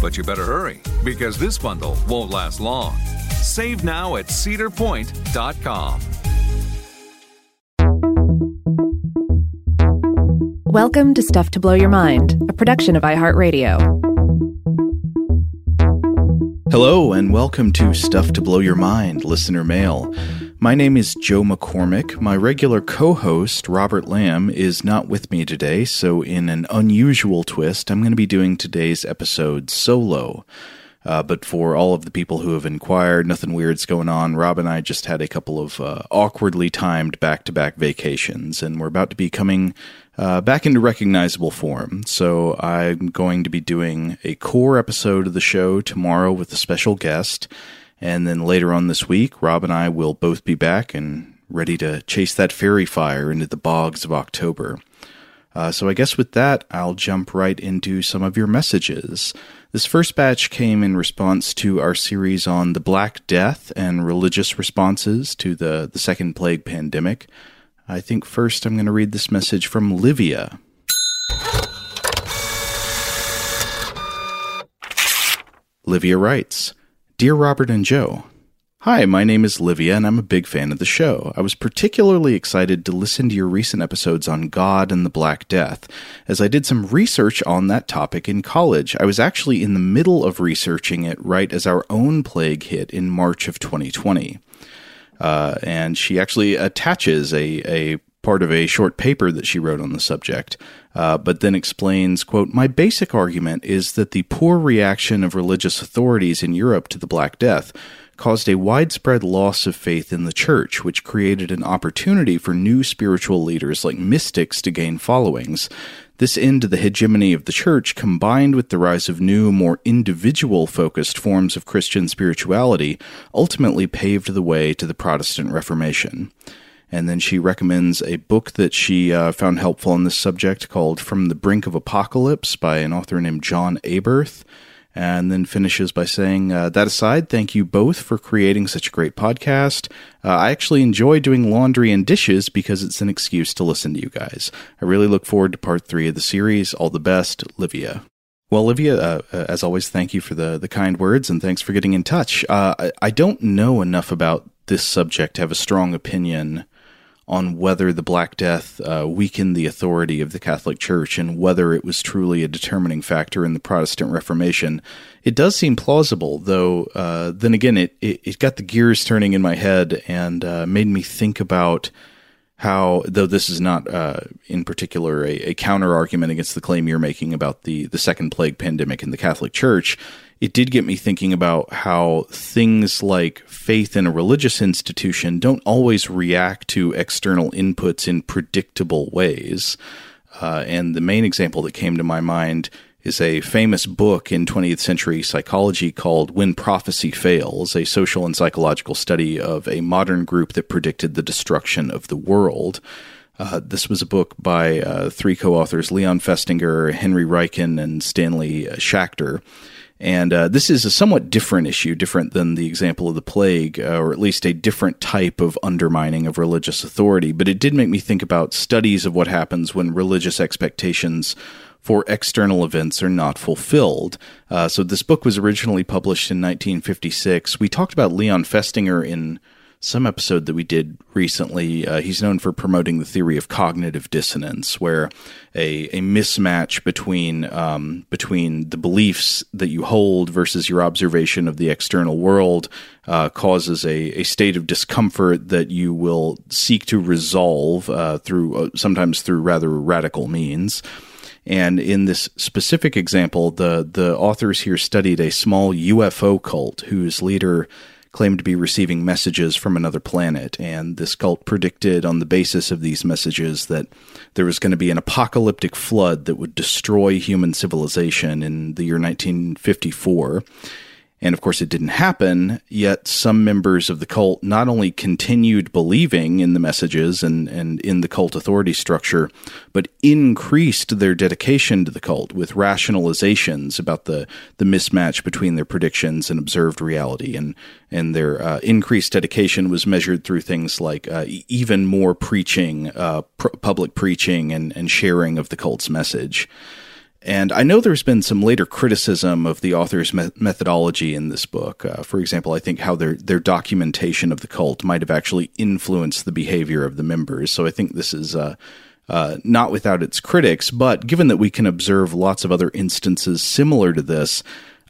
But you better hurry, because this bundle won't last long. Save now at CedarPoint.com. Welcome to Stuff to Blow Your Mind, a production of iHeartRadio. Hello, and welcome to Stuff to Blow Your Mind, listener mail. My name is Joe McCormick. My regular co-host, Robert Lamb, is not with me today, so in an unusual twist, I'm going to be doing today's episode solo. But for all of the people who have inquired, nothing weird's going on. Rob and I just had a couple of awkwardly timed back-to-back vacations, and we're about to be coming back into recognizable form. So I'm going to be doing a core episode of the show tomorrow with a special guest. And then later on this week, Rob and I will both be back and ready to chase that fairy fire into the bogs of October. So I guess with that, I'll jump right into some of your messages. This first batch came in response to our series on the Black Death and religious responses to the second plague pandemic. I think first I'm going to read this message from Livia. Livia writes, Dear Robert and Joe, Hi, my name is Livia, and I'm a big fan of the show. I was particularly excited to listen to your recent episodes on God and the Black Death, as I did some research on that topic in college. I was actually in the middle of researching it right as our own plague hit in March of 2020. And she actually attaches a part of a short paper that she wrote on the subject, but then explains, quote, My basic argument is that the poor reaction of religious authorities in Europe to the Black Death caused a widespread loss of faith in the church, which created an opportunity for new spiritual leaders like mystics to gain followings. This end to the hegemony of the church, combined with the rise of new, more individual-focused forms of Christian spirituality, ultimately paved the way to the Protestant Reformation. And then she recommends a book that she found helpful on this subject called From the Brink of Apocalypse by an author named John Aberth, and then finishes by saying, That aside, thank you both for creating such a great podcast. I actually enjoy doing laundry and dishes because it's an excuse to listen to you guys. I really look forward to part 3 of the series. All the best, Livia. Well, Livia, as always, thank you for the kind words, and thanks for getting in touch. I don't know enough about this subject to have a strong opinion on whether the Black Death weakened the authority of the Catholic Church and whether it was truly a determining factor in the Protestant Reformation. It does seem plausible, though, then again, it got the gears turning in my head and made me think about how, though this is not in particular a counter-argument against the claim you're making about the second plague pandemic in the Catholic Church, it did get me thinking about how things like faith in a religious institution don't always react to external inputs in predictable ways. And the main example that came to my mind is a famous book in 20th century psychology called When Prophecy Fails, a social and psychological study of a modern group that predicted the destruction of the world. This was a book by three co-authors, Leon Festinger, Henry Riecken, and Stanley Schachter. And this is a somewhat different issue, different than the example of the plague, or at least a different type of undermining of religious authority. But it did make me think about studies of what happens when religious expectations for external events are not fulfilled. So this book was originally published in 1956. We talked about Leon Festinger in some episode that we did recently. He's known for promoting the theory of cognitive dissonance, where a mismatch between the beliefs that you hold versus your observation of the external world causes a state of discomfort that you will seek to resolve sometimes through rather radical means. And in this specific example, the authors here studied a small UFO cult whose leader claimed to be receiving messages from another planet. And this cult predicted on the basis of these messages that there was going to be an apocalyptic flood that would destroy human civilization in the year 1954. And of course, it didn't happen, yet some members of the cult not only continued believing in the messages and in the cult authority structure, but increased their dedication to the cult with rationalizations about the mismatch between their predictions and observed reality. And their increased dedication was measured through things like even more preaching, public preaching and sharing of the cult's message. And I know there's been some later criticism of the author's methodology in this book. For example, I think how their documentation of the cult might have actually influenced the behavior of the members. So I think this is not without its critics, but given that we can observe lots of other instances similar to this,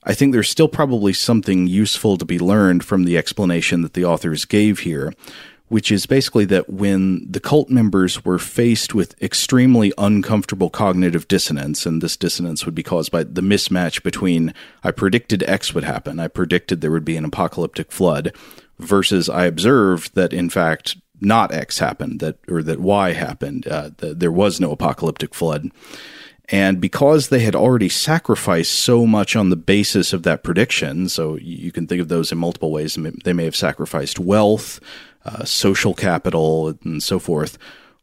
I think there's still probably something useful to be learned from the explanation that the authors gave here, which is basically that when the cult members were faced with extremely uncomfortable cognitive dissonance, and this dissonance would be caused by the mismatch between I predicted X would happen, I predicted there would be an apocalyptic flood, versus I observed that in fact not X happened, that Y happened, that there was no apocalyptic flood. And because they had already sacrificed so much on the basis of that prediction, so you can think of those in multiple ways, they may have sacrificed wealth, social capital, and so forth.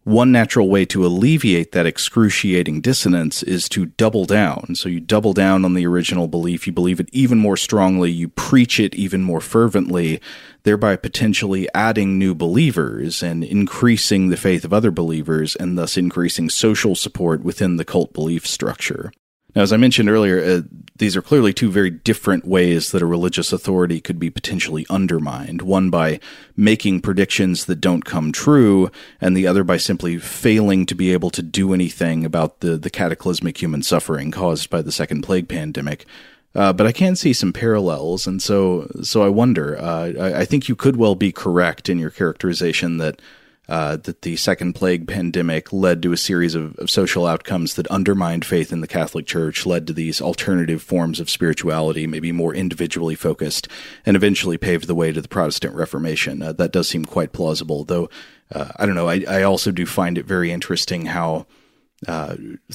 One natural way to alleviate that excruciating dissonance is to double down. So you double down on the original belief, you believe it even more strongly, you preach it even more fervently, thereby potentially adding new believers and increasing the faith of other believers, and thus increasing social support within the cult belief structure. Now, as I mentioned earlier, these are clearly two very different ways that a religious authority could be potentially undermined, one by making predictions that don't come true, and the other by simply failing to be able to do anything about the cataclysmic human suffering caused by the second plague pandemic. But I can see some parallels, and so I wonder, I think you could well be correct in your characterization that the second plague pandemic led to a series of social outcomes that undermined faith in the Catholic Church, led to these alternative forms of spirituality, maybe more individually focused, and eventually paved the way to the Protestant Reformation. That does seem quite plausible, though, I don't know, I also do find it very interesting how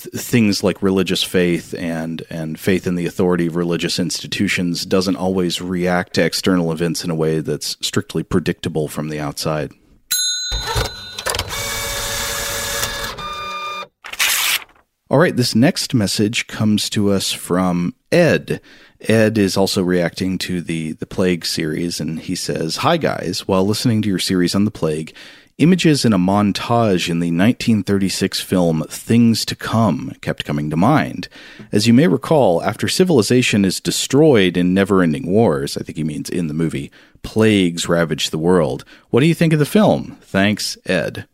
things like religious faith and faith in the authority of religious institutions doesn't always react to external events in a way that's strictly predictable from the outside. All right, this next message comes to us from Ed. Ed is also reacting to the plague series, and he says, "Hi guys, while listening to your series on the plague, images in a montage in the 1936 film Things to Come kept coming to mind. As you may recall, after civilization is destroyed in never-ending wars," I think he means in the movie, "plagues ravage the world. What do you think of the film? Thanks, Ed."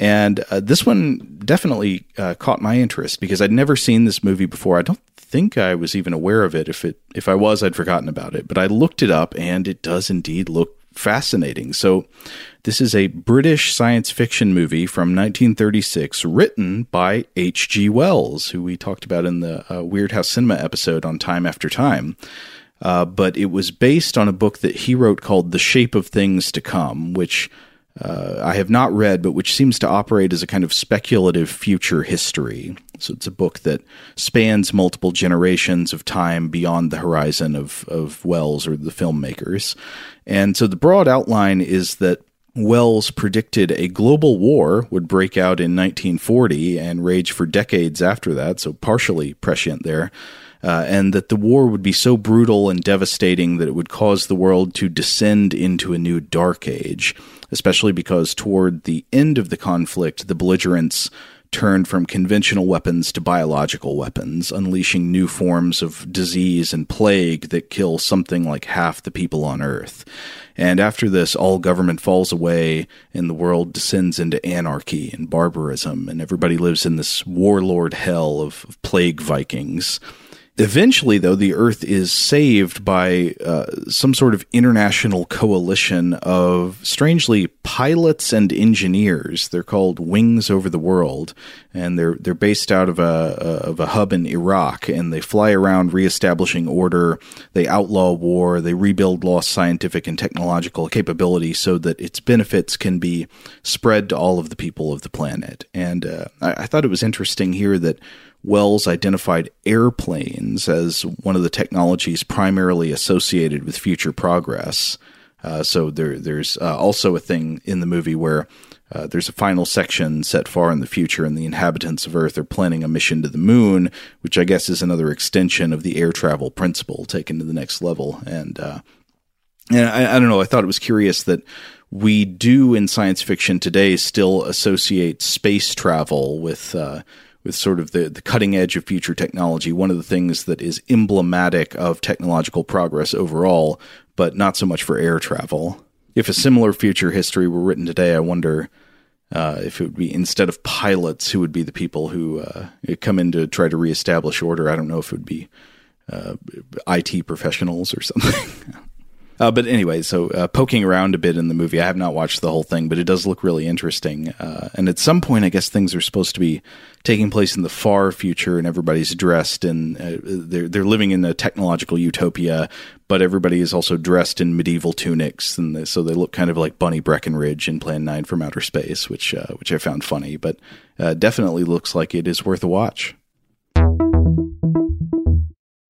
And this one definitely caught my interest because I'd never seen this movie before. I don't think I was even aware of it. If I was, I'd forgotten about it. But I looked it up, and it does indeed look fascinating. So this is a British science fiction movie from 1936 written by H.G. Wells, who we talked about in the Weird House Cinema episode on Time After Time. But it was based on a book that he wrote called The Shape of Things to Come, which I have not read, but which seems to operate as a kind of speculative future history. So it's a book that spans multiple generations of time beyond the horizon of Wells or the filmmakers. And so the broad outline is that Wells predicted a global war would break out in 1940 and rage for decades after that, so partially prescient there. And that the war would be so brutal and devastating that it would cause the world to descend into a new dark age, especially because toward the end of the conflict, the belligerents turned from conventional weapons to biological weapons, unleashing new forms of disease and plague that kill something like half the people on Earth. And after this, all government falls away and the world descends into anarchy and barbarism, and everybody lives in this warlord hell of plague Vikings. Eventually, though, the Earth is saved by some sort of international coalition of, strangely, pilots and engineers. They're called Wings Over the World, and they're based out of a hub in Iraq, and they fly around reestablishing order. They outlaw war. They rebuild lost scientific and technological capability so that its benefits can be spread to all of the people of the planet. And I thought it was interesting here that Wells identified airplanes as one of the technologies primarily associated with future progress. So there's also a thing in the movie where there's a final section set far in the future, and the inhabitants of Earth are planning a mission to the moon, which I guess is another extension of the air travel principle taken to the next level. And I don't know, I thought it was curious that we do in science fiction today still associate space travel with sort of the cutting edge of future technology, one of the things that is emblematic of technological progress overall, but not so much for air travel. If a similar future history were written today, I wonder if it would be, instead of pilots, who would be the people who come in to try to reestablish order. I don't know if it would be IT professionals or something. But anyway, so poking around a bit in the movie. I have not watched the whole thing, but it does look really interesting. And at some point, I guess things are supposed to be taking place in the far future, and everybody's dressed, and they're living in a technological utopia, but everybody is also dressed in medieval tunics, and so they look kind of like Bunny Breckenridge in Plan 9 from Outer Space, which I found funny, but definitely looks like it is worth a watch.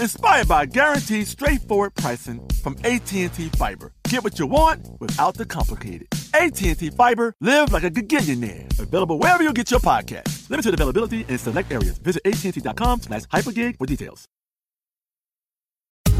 inspired by guaranteed straightforward pricing from AT&T Fiber. Get what you want without the complicated. AT&T Fiber, live like a gigillionaire. Available wherever you get your podcast. Limited availability in select areas. Visit AT&T.com/hypergig for details.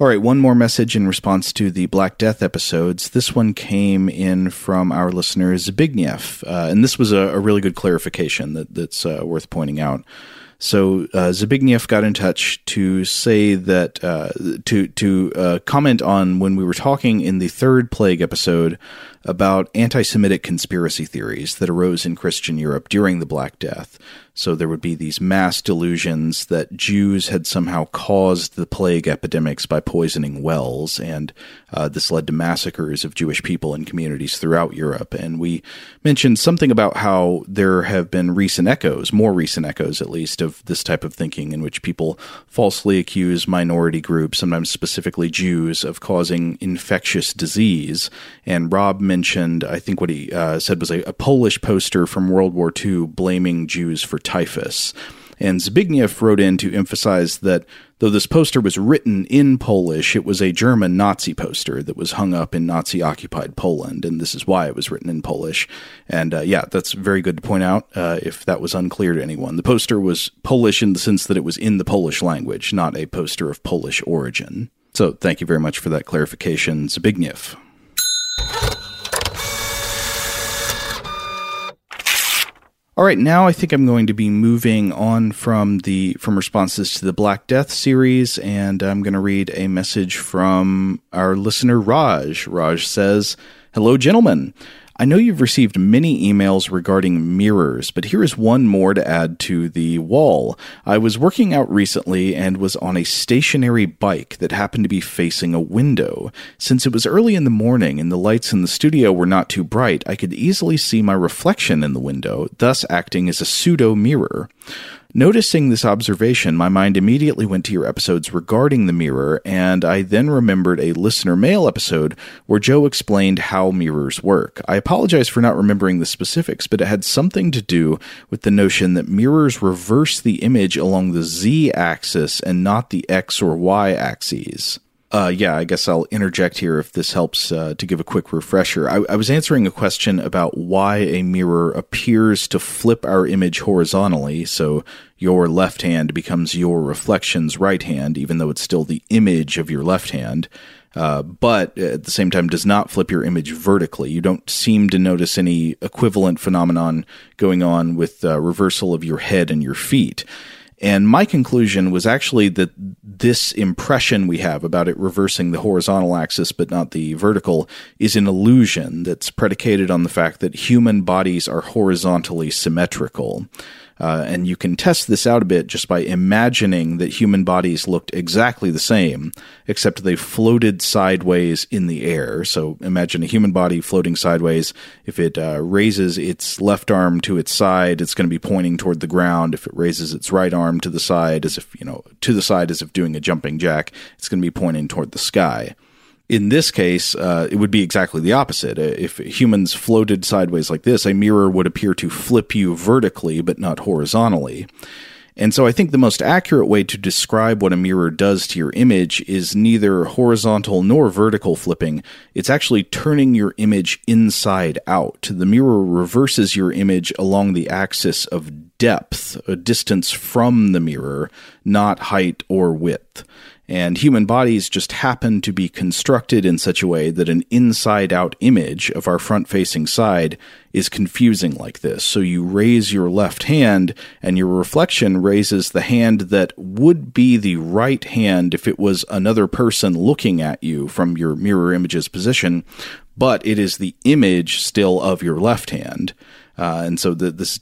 All right, one more message in response to the Black Death episodes. This one came in from our listener Zbigniew, and this was a really good clarification that's worth pointing out. So Zbigniew got in touch to say that to comment on when we were talking in the third plague episode about anti-Semitic conspiracy theories that arose in Christian Europe during the Black Death. So there would be these mass delusions that Jews had somehow caused the plague epidemics by poisoning wells, and this led to massacres of Jewish people and communities throughout Europe. And we mentioned something about how there have been recent echoes, more recent echoes at least, of this type of thinking in which people falsely accuse minority groups, sometimes specifically Jews, of causing infectious disease. And Rob mentioned, I think what he said was a Polish poster from World War II blaming Jews for typhus. And Zbigniew wrote in to emphasize that though this poster was written in Polish, it was a German Nazi poster that was hung up in Nazi-occupied Poland, and this is why it was written in Polish. And yeah, that's very good to point out if that was unclear to anyone. The poster was Polish in the sense that it was in the Polish language, not a poster of Polish origin. So thank you very much for that clarification, Zbigniew. All right, now I think I'm going to be moving on from responses to the Black Death series, and I'm going to read a message from our listener Raj. Raj says, "Hello, gentlemen. I know you've received many emails regarding mirrors, but here is one more to add to the wall. I was working out recently and was on a stationary bike that happened to be facing a window. Since it was early in the morning and the lights in the studio were not too bright, I could easily see my reflection in the window, thus acting as a pseudo-mirror. Noticing this observation, my mind immediately went to your episodes regarding the mirror, and I then remembered a listener mail episode where Joe explained how mirrors work. I apologize for not remembering the specifics, but it had something to do with the notion that mirrors reverse the image along the z-axis and not the x or y-axes. Yeah, I guess I'll interject here if this helps to give a quick refresher. I was answering a question about why a mirror appears to flip our image horizontally, so your left hand becomes your reflection's right hand, even though it's still the image of your left hand, but at the same time does not flip your image vertically. You don't seem to notice any equivalent phenomenon going on with reversal of your head and your feet. And my conclusion was actually that this impression we have about it reversing the horizontal axis but not the vertical is an illusion that's predicated on the fact that human bodies are horizontally symmetrical. And you can test this out a bit just by imagining that human bodies looked exactly the same, except they floated sideways in the air. So imagine a human body floating sideways. If it raises its left arm to its side, it's going to be pointing toward the ground. If it raises its right arm to the side, as if, to the side as if doing a jumping jack, it's going to be pointing toward the sky. In this case, it would be exactly the opposite. If humans floated sideways like this, a mirror would appear to flip you vertically but not horizontally. And so I think the most accurate way to describe what a mirror does to your image is neither horizontal nor vertical flipping. It's actually turning your image inside out. The mirror reverses your image along the axis of depth, a distance from the mirror, not height or width. And human bodies just happen to be constructed in such a way that an inside-out image of our front-facing side is confusing like this. So you raise your left hand, and your reflection raises the hand that would be the right hand if it was another person looking at you from your mirror image's position, but it is the image still of your left hand. And so this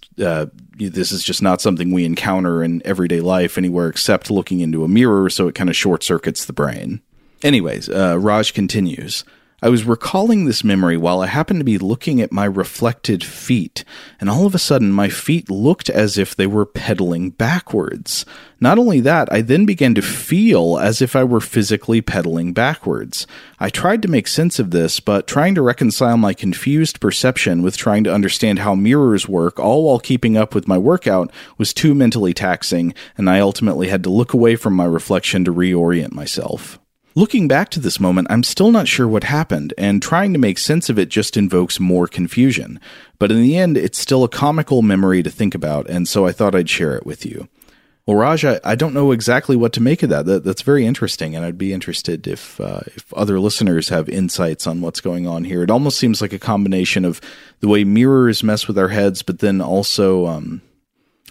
is just not something we encounter in everyday life anywhere except looking into a mirror, so it kind of short-circuits the brain. Anyways, Raj continues, I was recalling this memory while I happened to be looking at my reflected feet, and all of a sudden my feet looked as if they were pedaling backwards. Not only that, I then began to feel as if I were physically pedaling backwards. I tried to make sense of this, but trying to reconcile my confused perception with trying to understand how mirrors work, all while keeping up with my workout, was too mentally taxing, and I ultimately had to look away from my reflection to reorient myself. Looking back to this moment, I'm still not sure what happened, and trying to make sense of it just invokes more confusion. But in the end, it's still a comical memory to think about, and so I thought I'd share it with you. Well, Raj, I don't know exactly what to make of that. That's very interesting, and I'd be interested if other listeners have insights on what's going on here. It almost seems like a combination of the way mirrors mess with our heads, but then also,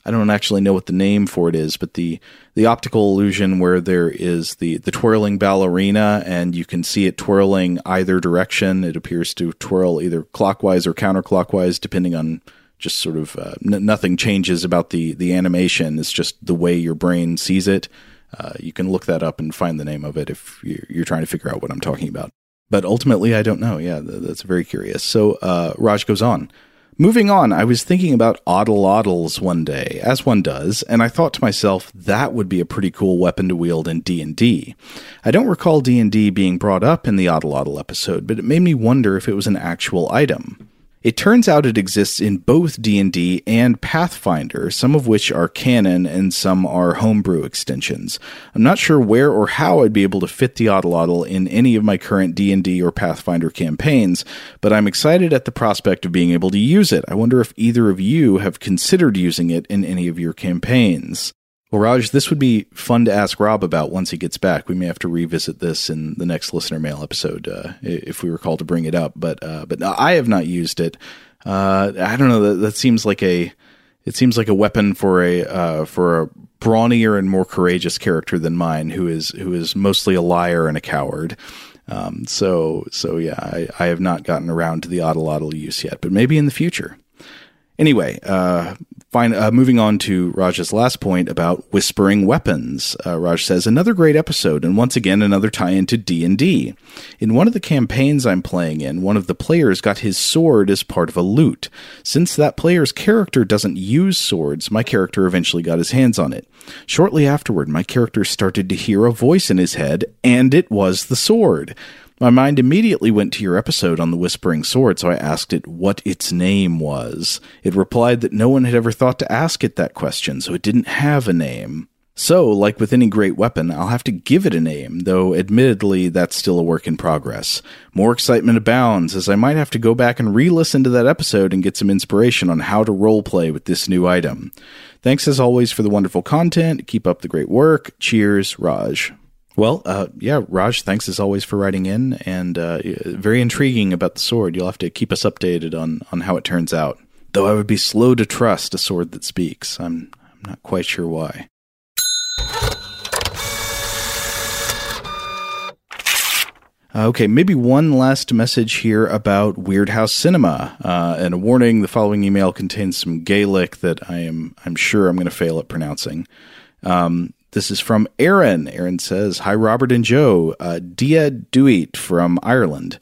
I don't actually know what the name for it is, but the optical illusion where there is the twirling ballerina and you can see it twirling either direction. It appears to twirl either clockwise or counterclockwise, depending on just sort of nothing changes about the animation. It's just the way your brain sees it. You can look that up and find the name of it if you're trying to figure out what I'm talking about. But ultimately, I don't know. Yeah, that's very curious. So Raj goes on. Moving on, I was thinking about oddle-oddles one day, as one does, and I thought to myself, that would be a pretty cool weapon to wield in D&D. I don't recall D&D being brought up in the oddle-oddle episode, but it made me wonder if it was an actual item. It turns out it exists in both D&D and Pathfinder, some of which are canon and some are homebrew extensions. I'm not sure where or how I'd be able to fit the oddle-oddle in any of my current D&D or Pathfinder campaigns, but I'm excited at the prospect of being able to use it. I wonder if either of you have considered using it in any of your campaigns. Well, Raj, this would be fun to ask Rob about once he gets back. We may have to revisit this in the next listener mail episode if we were called to bring it up. But I have not used it. I don't know. That seems like a weapon for a brawnier and more courageous character than mine, who is mostly a liar and a coward. So yeah, I have not gotten around to the oddle-oddle use yet, but maybe in the future. Anyway, fine. Moving on to Raj's last point about whispering weapons. Raj says, another great episode, and once again, another tie-in to D&D. In one of the campaigns I'm playing in, one of the players got his sword as part of a loot. Since that player's character doesn't use swords, my character eventually got his hands on it. Shortly afterward, my character started to hear a voice in his head, and it was the sword. My mind immediately went to your episode on the Whispering Sword, so I asked it what its name was. It replied that no one had ever thought to ask it that question, so it didn't have a name. So, like with any great weapon, I'll have to give it a name, though admittedly that's still a work in progress. More excitement abounds, as I might have to go back and re-listen to that episode and get some inspiration on how to roleplay with this new item. Thanks as always for the wonderful content. Keep up the great work. Cheers, Raj. Well, Raj, thanks as always for writing in, and very intriguing about the sword. You'll have to keep us updated on how it turns out. Though I would be slow to trust a sword that speaks. I'm not quite sure why. Okay, maybe one last message here about Weird House Cinema. And a warning, the following email contains some Gaelic that I'm sure I'm going to fail at pronouncing. This is from Aaron. Aaron says, hi, Robert and Joe. Dia Duit from Ireland.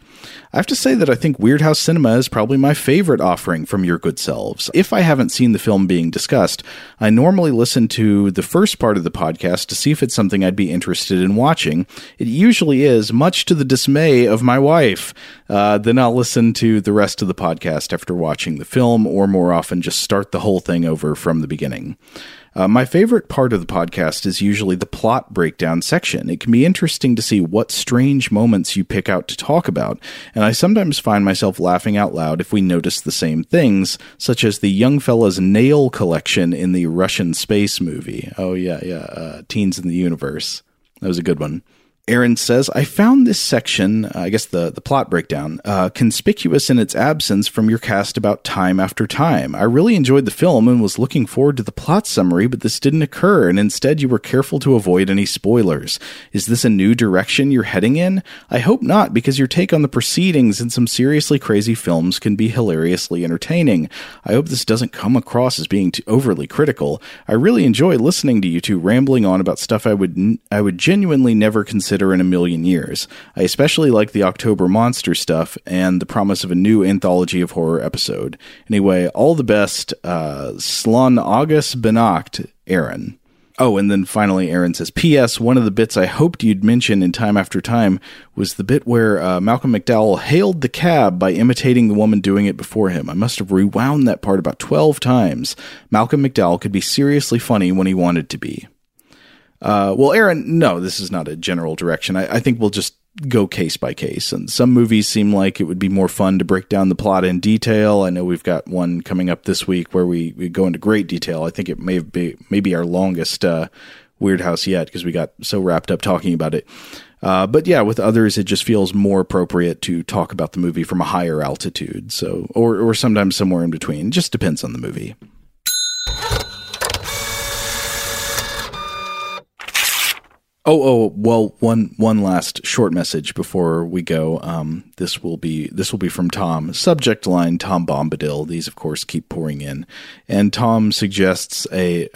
I have to say that I think Weird House Cinema is probably my favorite offering from your good selves. If I haven't seen the film being discussed, I normally listen to the first part of the podcast to see if it's something I'd be interested in watching. It usually is, much to the dismay of my wife. Then I'll listen to the rest of the podcast after watching the film, or more often just start the whole thing over from the beginning. My favorite part of the podcast is usually the plot breakdown section. It can be interesting to see what strange moments you pick out to talk about, and I sometimes find myself laughing out loud if we notice the same things, such as the young fella's nail collection in the Russian space movie. Oh, yeah, Teens in the Universe. That was a good one. Aaron says, I found this section, I guess the plot breakdown, conspicuous in its absence from your cast about Time After Time. I really enjoyed the film and was looking forward to the plot summary, but this didn't occur, and instead you were careful to avoid any spoilers. Is this a new direction you're heading in? I hope not, because your take on the proceedings in some seriously crazy films can be hilariously entertaining. I hope this doesn't come across as being too overly critical. I really enjoy listening to you two rambling on about stuff I would genuinely never consider in a million years. I especially like the October monster stuff and the promise of a new anthology of horror episode. Anyway, all the best, Slon August Benacht, Aaron. Oh, and then finally Aaron says, P.S. One of the bits I hoped you'd mention in Time After Time was the bit where Malcolm McDowell hailed the cab by imitating the woman doing it before him. I must have rewound that part about 12 times. Malcolm McDowell could be seriously funny when he wanted to be. Well, Aaron, no, this is not a general direction. I think we'll just go case by case. And some movies seem like it would be more fun to break down the plot in detail. I know we've got one coming up this week where we go into great detail. I think it may be our longest Weird House yet because we got so wrapped up talking about it. But yeah, with others, it just feels more appropriate to talk about the movie from a higher altitude. So, or sometimes somewhere in between. It just depends on the movie. Well, one last short message before we go. This will be from Tom. Subject line, Tom Bombadil. These, of course, keep pouring in. And Tom suggests a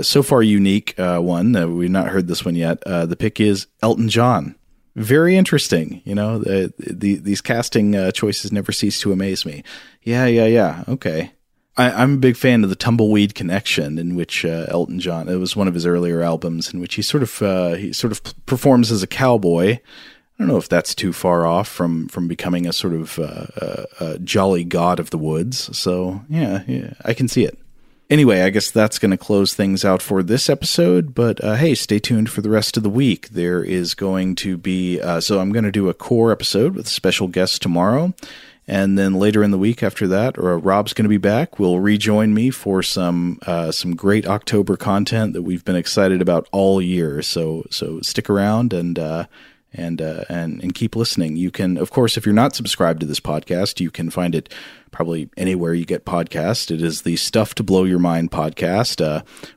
so far unique one. We've not heard this one yet. The pick is Elton John. Very interesting. You know, these casting choices never cease to amaze me. Yeah. Okay. I'm a big fan of the Tumbleweed Connection, in which Elton John, it was one of his earlier albums, in which he sort of performs as a cowboy. I don't know if that's too far off from becoming a sort of jolly god of the woods. So yeah, I can see it. Anyway, I guess that's going to close things out for this episode, but hey, stay tuned for the rest of the week. There is going to be, so I'm going to do a core episode with special guests tomorrow. And then later in the week after that, or Rob's going to be back, will rejoin me for some great October content that we've been excited about all year. So stick around and keep listening. You can, of course, if you're not subscribed to this podcast, you can find it probably anywhere you get podcasts. It is the Stuff to Blow Your Mind podcast,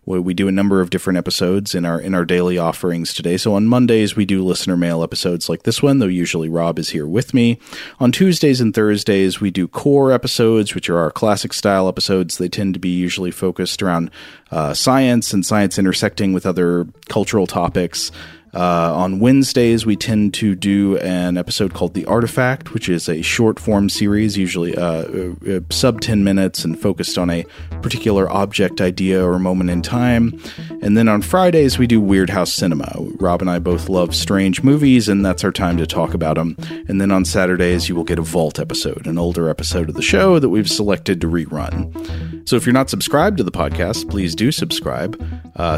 where we do a number of different episodes in our daily offerings today. So on Mondays, we do listener mail episodes like this one, though usually Rob is here with me. On Tuesdays and Thursdays, we do core episodes, which are our classic style episodes. They tend to be usually focused around science and science intersecting with other cultural topics. On Wednesdays, we tend to do an episode called The Artifact, which is a short-form series, usually sub 10 minutes and focused on a particular object, idea, or moment in time. And then on Fridays, we do Weird House Cinema. Rob and I both love strange movies, and that's our time to talk about them. And then on Saturdays, you will get a Vault episode, an older episode of the show that we've selected to rerun. So if you're not subscribed to the podcast, please do subscribe.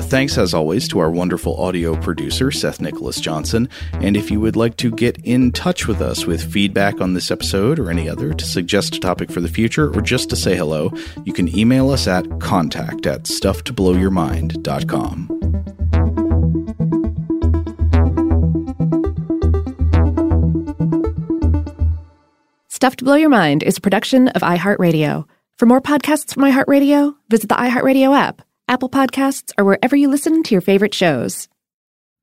Thanks, as always, to our wonderful audio producer, Seth Nicholas Johnson. And if you would like to get in touch with us with feedback on this episode or any other, to suggest a topic for the future, or just to say hello, you can email us at contact@stufftoblowyourmind.com. Stuff to Blow Your Mind is a production of iHeartRadio. For more podcasts from iHeartRadio, visit the iHeartRadio app, Apple Podcasts, or wherever you listen to your favorite shows.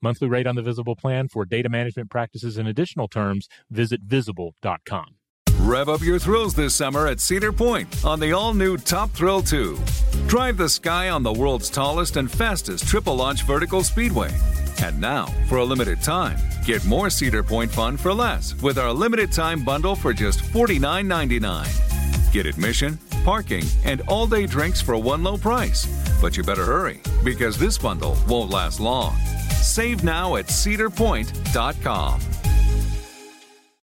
Monthly rate on the Visible plan for data management practices and additional terms, visit Visible.com. Rev up your thrills this summer at Cedar Point on the all-new Top Thrill 2. Drive the sky on the world's tallest and fastest triple-launch vertical speedway. And now, for a limited time, get more Cedar Point fun for less with our limited time bundle for just $49.99. Get admission, parking, and all-day drinks for one low price. But you better hurry, because this bundle won't last long. Save now at CedarPoint.com.